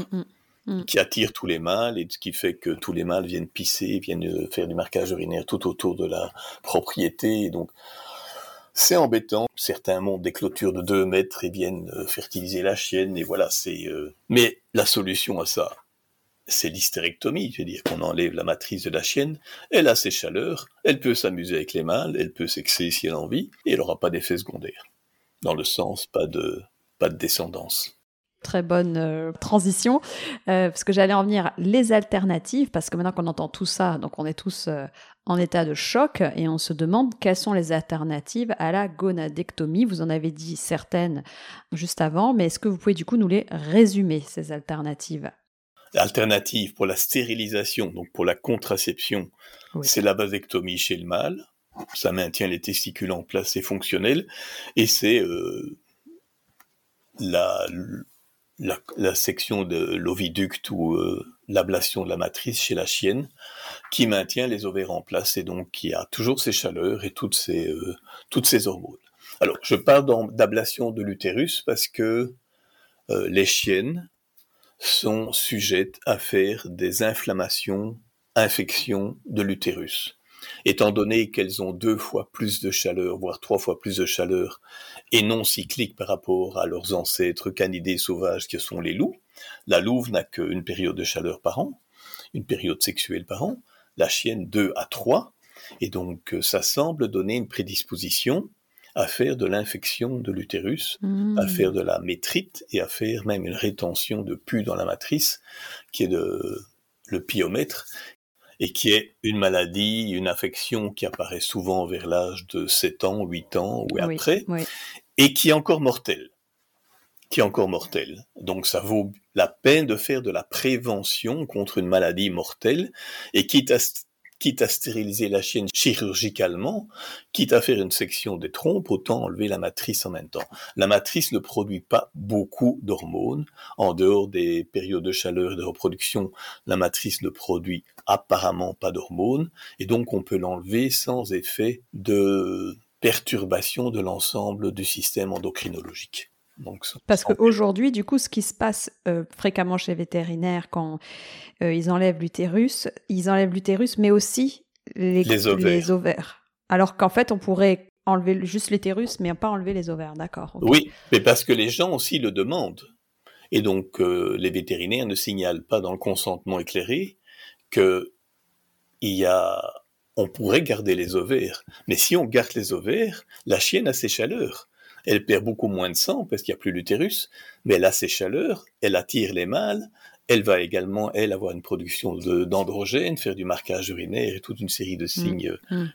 qui attire tous les mâles et ce qui fait que tous les mâles viennent pisser, viennent faire du marquage urinaire tout autour de la propriété, et donc, c'est embêtant. Certains montent des clôtures de 2 mètres et viennent fertiliser la chienne, et voilà, c'est... Mais la solution à ça, c'est l'hystérectomie, c'est-à-dire qu'on enlève la matrice de la chienne, elle a ses chaleurs, elle peut s'amuser avec les mâles, elle peut sexer si elle a envie, et elle n'aura pas d'effet secondaire. Dans le sens, pas de descendance. Très bonne transition, parce que j'allais en venir les alternatives, parce que maintenant qu'on entend tout ça, donc on est tous en état de choc, et on se demande quelles sont les alternatives à la gonadectomie. Vous en avez dit certaines juste avant, mais est-ce que vous pouvez du coup nous les résumer, ces alternatives ? L'alternative pour la stérilisation, donc pour la contraception, oui. C'est la vasectomie chez le mâle. Ça maintient les testicules en place et fonctionnels, et c'est la section de l'oviducte ou l'ablation de la matrice chez la chienne qui maintient les ovaires en place et donc qui a toujours ses chaleurs et toutes ses hormones. Alors, je parle d'ablation de l'utérus parce que les chiennes sont sujettes à faire des infections de l'utérus. Étant donné qu'elles ont 2 fois plus de chaleur, voire 3 fois plus de chaleur, et non cycliques par rapport à leurs ancêtres canidés sauvages que sont les loups, la louve n'a qu'une période de chaleur par an, une période sexuelle par an, la chienne 2 à 3, et donc ça semble donner une prédisposition à faire de l'infection de l'utérus, à faire de la métrite, et à faire même une rétention de pus dans la matrice, qui est le pyomètre, et qui est une maladie, une affection qui apparaît souvent vers l'âge de 7 ans, 8 ans ou après, oui. Et qui est encore mortelle. Donc ça vaut la peine de faire de la prévention contre une maladie mortelle, et quitte à stériliser la chienne chirurgicalement, quitte à faire une section des trompes, autant enlever la matrice en même temps. La matrice ne produit pas beaucoup d'hormones. En dehors des périodes de chaleur et de reproduction, la matrice ne produit apparemment pas d'hormones, et donc on peut l'enlever sans effet de perturbation de l'ensemble du système endocrinologique. Donc, parce qu'aujourd'hui, du coup, ce qui se passe fréquemment chez les vétérinaires quand ils enlèvent l'utérus, mais aussi les ovaires. Alors qu'en fait, on pourrait enlever juste l'utérus, mais pas enlever les ovaires, d'accord. Okay. Oui, mais parce que les gens aussi le demandent. Et donc, les vétérinaires ne signalent pas dans le consentement éclairé qu'on pourrait garder les ovaires. Mais si on garde les ovaires, la chienne a ses chaleurs. Elle perd beaucoup moins de sang parce qu'il n'y a plus l'utérus, mais elle a ses chaleurs, elle attire les mâles, elle va également, avoir une production d'androgènes, faire du marquage urinaire et toute une série de signes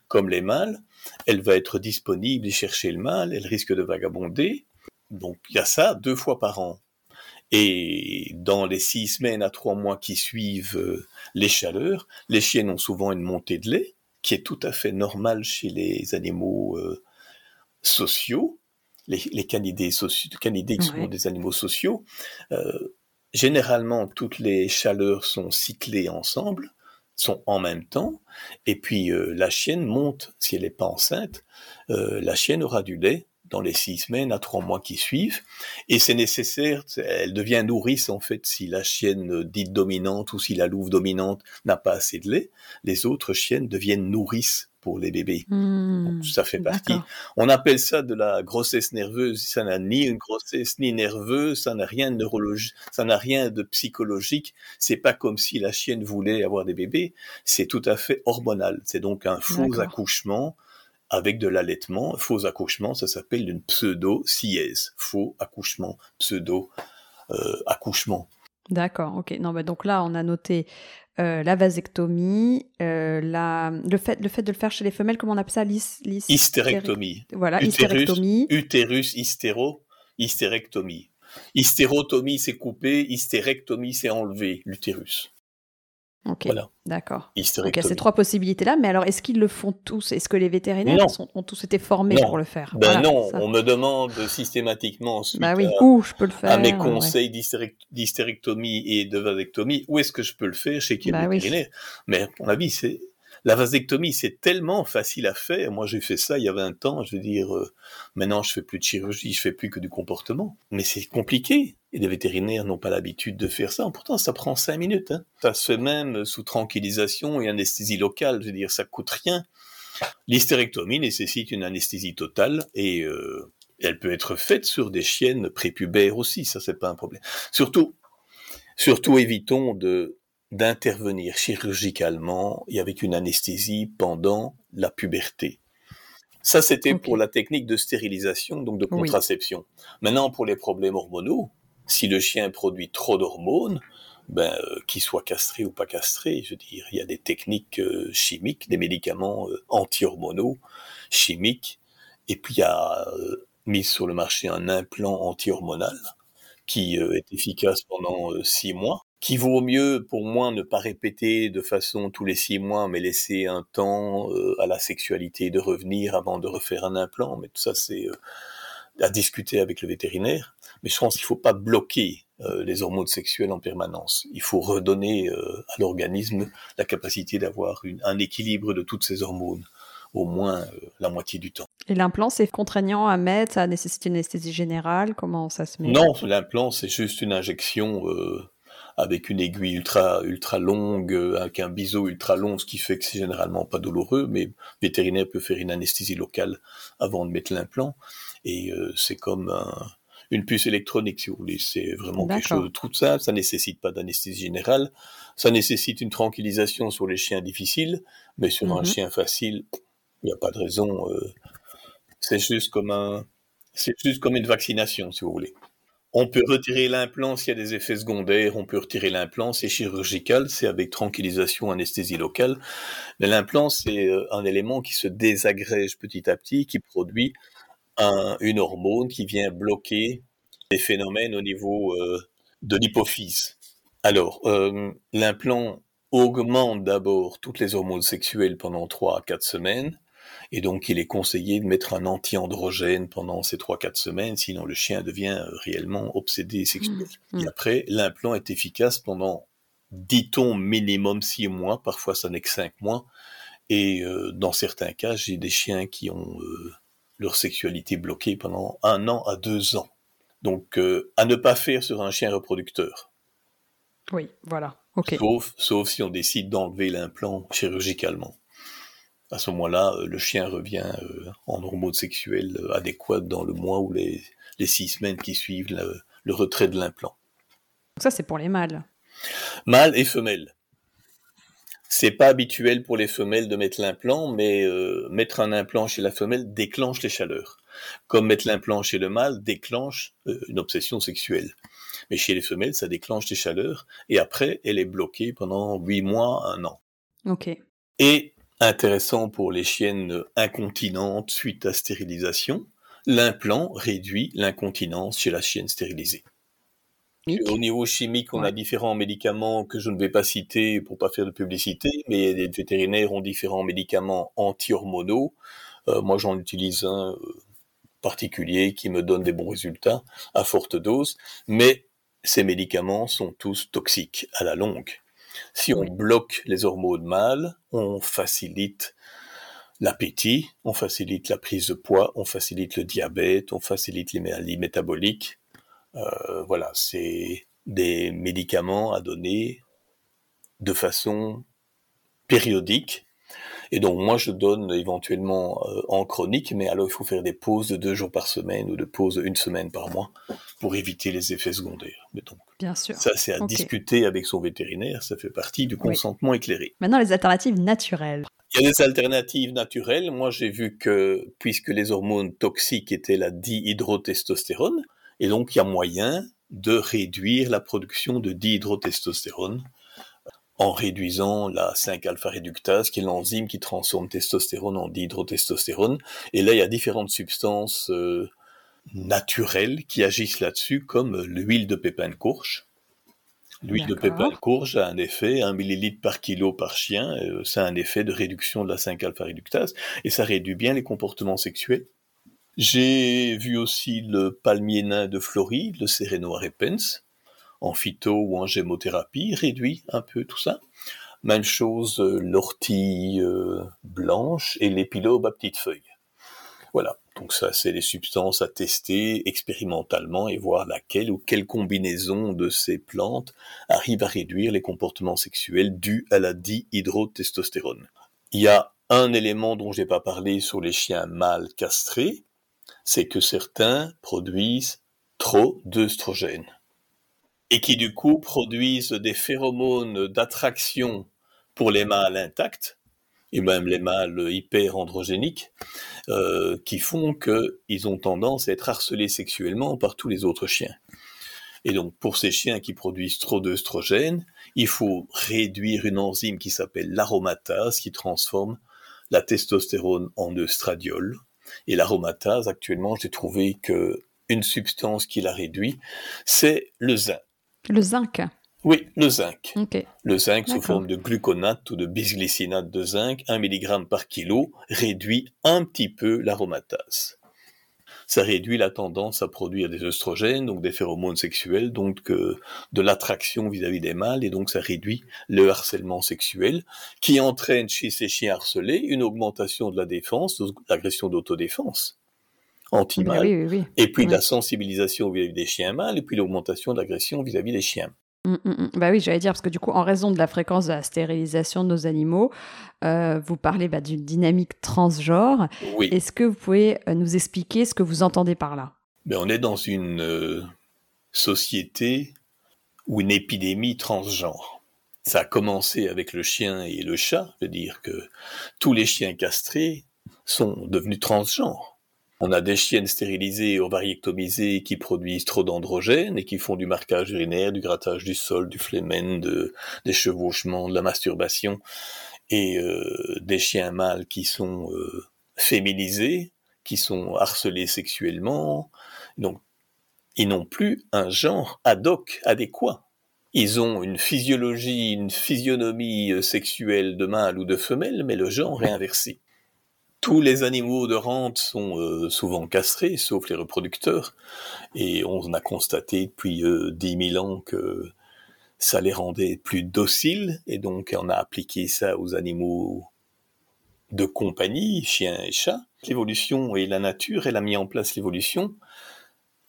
comme les mâles. Elle va être disponible et chercher le mâle, elle risque de vagabonder. Donc il y a ça 2 fois par an. Et dans les 6 semaines à 3 mois qui suivent les chaleurs, les chiennes ont souvent une montée de lait, qui est tout à fait normale chez les animaux sociaux. Les canidés qui sont des animaux sociaux, généralement toutes les chaleurs sont cyclées ensemble, sont en même temps, et puis la chienne monte, si elle n'est pas enceinte, la chienne aura du lait dans les 6 semaines à 3 mois qui suivent, et c'est nécessaire, elle devient nourrice en fait si la chienne dite dominante ou si la louve dominante n'a pas assez de lait, les autres chiennes deviennent nourrices pour les bébés. Donc, ça fait partie. D'accord. On appelle ça de la grossesse nerveuse, ça n'a ni une grossesse ni nerveuse, ça n'a rien de neurologique, ça n'a rien de psychologique, c'est pas comme si la chienne voulait avoir des bébés, c'est tout à fait hormonal, c'est donc un faux accouchement avec de l'allaitement. Faux accouchement, ça s'appelle une pseudo-sièse, faux accouchement, pseudo-accouchement. D'accord, ok. Non, bah donc là, on a noté la vasectomie, le fait de le faire chez les femelles, comment on appelle ça, hystérectomie. Voilà, hystérectomie. Utérus, hystérectomie. Hystérotomie, c'est couper, hystérectomie, c'est enlever l'utérus. Ok, voilà. D'accord. Donc il y a ces 3 possibilités-là, mais alors est-ce qu'ils le font tous ? Est-ce que les vétérinaires ont tous été formés pour le faire ? On me demande systématiquement suite à mes conseils d'hystérectomie et de vasectomie, où est-ce que je peux le faire chez qui vétérinaire ? Mais à mon avis, la vasectomie, c'est tellement facile à faire. Moi, j'ai fait ça il y a 20 ans, je veux dire, maintenant je fais plus de chirurgie, je fais plus que du comportement. Mais c'est compliqué. Et les vétérinaires n'ont pas l'habitude de faire ça. Pourtant, ça prend 5 minutes. Hein. Ça se fait même sous tranquillisation et anesthésie locale. Je veux dire, ça coûte rien. L'hystérectomie nécessite une anesthésie totale et elle peut être faite sur des chiennes prépubères aussi. Ça, c'est pas un problème. Surtout évitons de d'intervenir chirurgicalement et avec une anesthésie pendant la puberté. Ça, c'était pour la technique de stérilisation, donc de contraception. Oui. Maintenant, pour les problèmes hormonaux, si le chien produit trop d'hormones, qu'il soit castré ou pas castré, je veux dire, il y a des techniques chimiques, des médicaments anti-hormonaux, chimiques, et puis il y a mis sur le marché un implant anti-hormonal qui est efficace pendant 6 mois, qui vaut mieux, pour moi, ne pas répéter de façon tous les 6 mois, mais laisser un temps à la sexualité de revenir avant de refaire un implant, mais tout ça, c'est à discuter avec le vétérinaire. Mais je pense qu'il ne faut pas bloquer les hormones sexuelles en permanence. Il faut redonner à l'organisme la capacité d'avoir un équilibre de toutes ces hormones, au moins la moitié du temps. Et l'implant, c'est contraignant à mettre, ça nécessite une anesthésie générale, comment ça se met? Non, l'implant, c'est juste une injection avec une aiguille ultra longue, avec un biseau ultra long, ce qui fait que c'est généralement pas douloureux, mais le vétérinaire peut faire une anesthésie locale avant de mettre l'implant, et c'est comme une puce électronique, si vous voulez, c'est vraiment D'accord. quelque chose de tout simple, ça nécessite pas d'anesthésie générale, ça nécessite une tranquillisation sur les chiens difficiles, mais sur un chien facile, il n'y a pas de raison, c'est juste comme une vaccination, si vous voulez. On peut retirer l'implant s'il y a des effets secondaires, on peut retirer l'implant, c'est chirurgical, c'est avec tranquillisation, anesthésie locale. Mais l'implant, c'est un élément qui se désagrège petit à petit, qui produit une hormone qui vient bloquer les phénomènes au niveau de l'hypophyse. Alors, l'implant augmente d'abord toutes les hormones sexuelles pendant 3 à 4 semaines. Et donc, il est conseillé de mettre un anti-androgène pendant ces 3-4 semaines, sinon le chien devient réellement obsédé sexuel. Et après, l'implant est efficace pendant, dit-on, minimum 6 mois, parfois ça n'est que 5 mois. Et dans certains cas, j'ai des chiens qui ont leur sexualité bloquée pendant 1 an à 2 ans. Donc, à ne pas faire sur un chien reproducteur. Oui, voilà. Okay. Sauf si on décide d'enlever l'implant chirurgicalement. À ce moment-là, le chien revient en hormones sexuelles adéquates dans le mois ou les 6 semaines qui suivent le retrait de l'implant. Ça, c'est pour les mâles. Mâles et femelles. C'est pas habituel pour les femelles de mettre l'implant, mais mettre un implant chez la femelle déclenche les chaleurs. Comme mettre l'implant chez le mâle déclenche une obsession sexuelle. Mais chez les femelles, ça déclenche les chaleurs, et après, elle est bloquée pendant 8 mois, 1 an. Ok. Et intéressant pour les chiennes incontinentes suite à stérilisation, l'implant réduit l'incontinence chez la chienne stérilisée. Au niveau chimique, on a différents médicaments que je ne vais pas citer pour ne pas faire de publicité, mais les vétérinaires ont différents médicaments anti-hormonaux. Moi, j'en utilise un particulier qui me donne des bons résultats à forte dose, mais ces médicaments sont tous toxiques à la longue. Si on bloque les hormones mâles, on facilite l'appétit, on facilite la prise de poids, on facilite le diabète, on facilite les maladies métaboliques. Voilà, c'est des médicaments à donner de façon périodique. Et donc moi, je donne éventuellement en chronique, mais alors il faut faire des pauses de 2 jours par semaine ou de pauses de 1 semaine par mois pour éviter les effets secondaires. Mais donc, bien sûr. Ça, c'est à discuter avec son vétérinaire, ça fait partie du consentement éclairé. Maintenant, les alternatives naturelles. Il y a des alternatives naturelles. Moi, j'ai vu que, puisque les hormones toxiques étaient la dihydrotestostérone, et donc il y a moyen de réduire la production de dihydrotestostérone, en réduisant la 5-alpha-réductase, qui est l'enzyme qui transforme testostérone en dihydrotestostérone. Et là, il y a différentes substances naturelles qui agissent là-dessus, comme l'huile de pépin de courge. L'huile D'accord. de pépin de courge a un effet, 1 millilitre par kilo par chien, ça a un effet de réduction de la 5-alpha-réductase, et ça réduit bien les comportements sexuels. J'ai vu aussi le palmier nain de Floride, le Serenoa repens, en phyto ou en gémothérapie, réduit un peu tout ça. Même chose, l'ortie blanche et l'épilobe à petites feuilles. Voilà, donc ça, c'est les substances à tester expérimentalement et voir laquelle ou quelle combinaison de ces plantes arrive à réduire les comportements sexuels dus à la dihydrotestostérone. Il y a un élément dont je n'ai pas parlé sur les chiens mâles castrés, c'est que certains produisent trop d'œstrogènes. et qui du coup produisent des phéromones d'attraction pour les mâles intacts, et même les mâles hyper-androgéniques, qui font qu'ils ont tendance à être harcelés sexuellement par tous les autres chiens. Et donc, pour ces chiens qui produisent trop d'œstrogènes, il faut réduire une enzyme qui s'appelle l'aromatase, qui transforme la testostérone en œstradiol. Et l'aromatase, actuellement, j'ai trouvé qu'une substance qui la réduit, c'est le zinc. Le zinc ? Oui, le zinc. Okay. Le zinc sous forme de gluconate ou de bisglycinate de zinc, 1 mg par kilo, réduit un petit peu l'aromatase. Ça réduit la tendance à produire des œstrogènes, donc des phéromones sexuels, donc de l'attraction vis-à-vis des mâles, et donc ça réduit le harcèlement sexuel, qui entraîne chez ces chiens harcelés une augmentation de la défense, de l'agression d'autodéfense anti-mâle, et puis de la sensibilisation vis-à-vis des chiens mâles, et puis l'augmentation de l'agression vis-à-vis des chiens. Bah oui, j'allais dire, parce que du coup, en raison de la fréquence de la stérilisation de nos animaux, vous parlez d'une dynamique transgenre. Oui. Est-ce que vous pouvez nous expliquer ce que vous entendez par là ? Ben, on est dans une société ou une épidémie transgenre. Ça a commencé avec le chien et le chat, c'est-à-dire que tous les chiens castrés sont devenus transgenres. On a des chiennes stérilisées, ovariectomisées, qui produisent trop d'androgènes et qui font du marquage urinaire, du grattage du sol, du flémène, des chevauchements, de la masturbation, et des chiens mâles qui sont féminisés, qui sont harcelés sexuellement. Donc, ils n'ont plus un genre ad hoc adéquat. Ils ont une physiologie, une physionomie sexuelle de mâle ou de femelle, mais le genre est inversé. Tous les animaux de rente sont souvent castrés, sauf les reproducteurs, et on a constaté depuis 10 000 ans que ça les rendait plus dociles, et donc on a appliqué ça aux animaux de compagnie, chiens et chats. L'évolution et la nature, elle a mis en place l'évolution,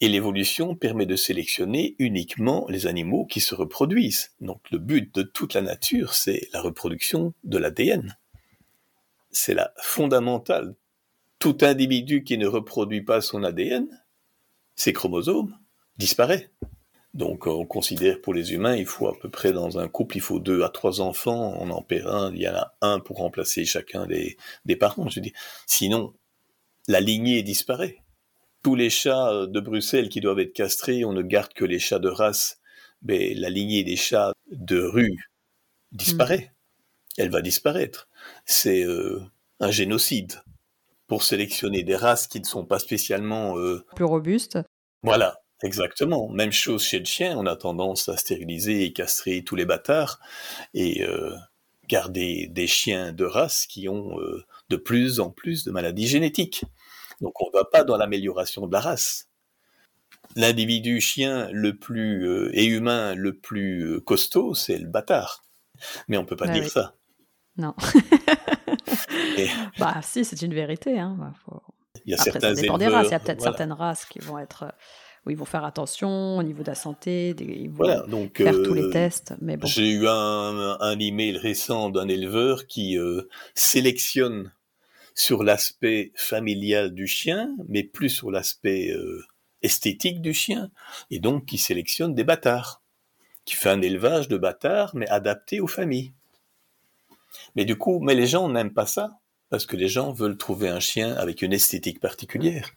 et l'évolution permet de sélectionner uniquement les animaux qui se reproduisent. Donc le but de toute la nature, c'est la reproduction de l'ADN. C'est la fondamentale. Tout individu qui ne reproduit pas son ADN, ses chromosomes, disparaît. Donc on considère pour les humains, il faut à peu près dans un couple, il faut 2 à 3 enfants, on en perd un, il y en a un pour remplacer chacun des parents. Je veux dire. Sinon, la lignée disparaît. Tous les chats de Bruxelles qui doivent être castrés, on ne garde que les chats de race, mais la lignée des chats de rue disparaît. Elle va disparaître. C'est un génocide pour sélectionner des races qui ne sont pas spécialement... plus robustes. Voilà, exactement. Même chose chez le chien, on a tendance à stériliser et castrer tous les bâtards et garder des chiens de race qui ont de plus en plus de maladies génétiques. Donc on ne va pas dans l'amélioration de la race. L'individu chien le plus et humain le plus costaud, c'est le bâtard. Mais on ne peut pas dire ça. Non. Et... Bah si, c'est une vérité. Hein. Faut... Il y a Après, ça dépend éleveurs, des races. Il y a peut-être certaines races qui vont être... où ils vont faire attention au niveau de la santé, ils vont faire tous les tests. Mais bon. J'ai eu un email récent d'un éleveur qui sélectionne sur l'aspect familial du chien, mais plus sur l'aspect esthétique du chien, et donc qui sélectionne des bâtards, qui fait un élevage de bâtards, mais adapté aux familles. Mais du coup, les gens n'aiment pas ça, parce que les gens veulent trouver un chien avec une esthétique particulière.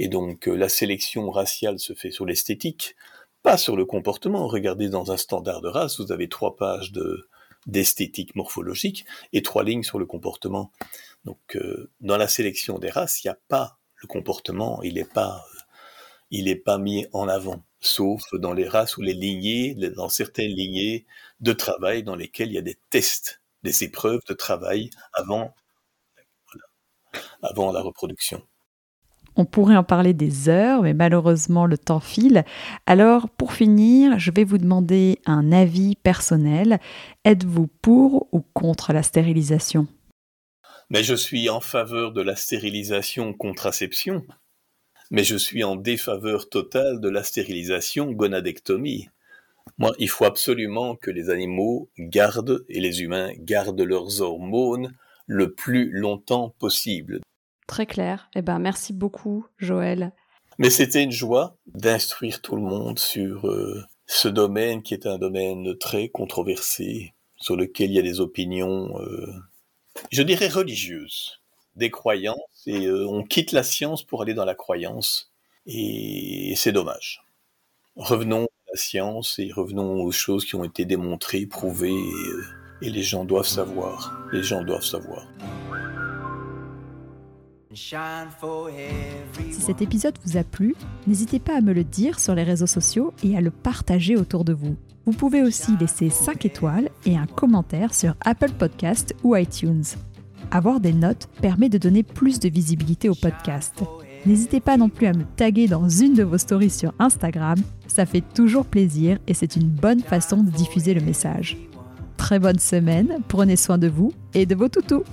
Et donc, la sélection raciale se fait sur l'esthétique, pas sur le comportement. Regardez, dans un standard de race, vous avez 3 pages d'esthétique morphologique et 3 lignes sur le comportement. Donc, dans la sélection des races, il n'y a pas le comportement, il n'est pas mis en avant, sauf dans les races ou les lignées, dans certaines lignées de travail dans lesquelles il y a des tests, des épreuves de travail avant la reproduction. On pourrait en parler des heures, mais malheureusement le temps file. Alors, pour finir, je vais vous demander un avis personnel. Êtes-vous pour ou contre la stérilisation ? Mais je suis en faveur de la stérilisation contraception. Mais je suis en défaveur totale de la stérilisation gonadectomie. Moi, il faut absolument que les animaux gardent, et les humains gardent leurs hormones le plus longtemps possible. Très clair. Eh ben, merci beaucoup, Joël. Mais c'était une joie d'instruire tout le monde sur ce domaine qui est un domaine très controversé, sur lequel il y a des opinions, je dirais religieuses, des croyances, et on quitte la science pour aller dans la croyance, et c'est dommage. Revenons à la science et revenons aux choses qui ont été démontrées, prouvées, et les gens doivent savoir, les gens doivent savoir. Si cet épisode vous a plu, n'hésitez pas à me le dire sur les réseaux sociaux et à le partager autour de vous. Vous pouvez aussi laisser 5 étoiles et un commentaire sur Apple Podcast ou iTunes. Avoir des notes permet de donner plus de visibilité au podcast. N'hésitez pas non plus à me taguer dans une de vos stories sur Instagram, ça fait toujours plaisir et c'est une bonne façon de diffuser le message. Très bonne semaine, prenez soin de vous et de vos toutous.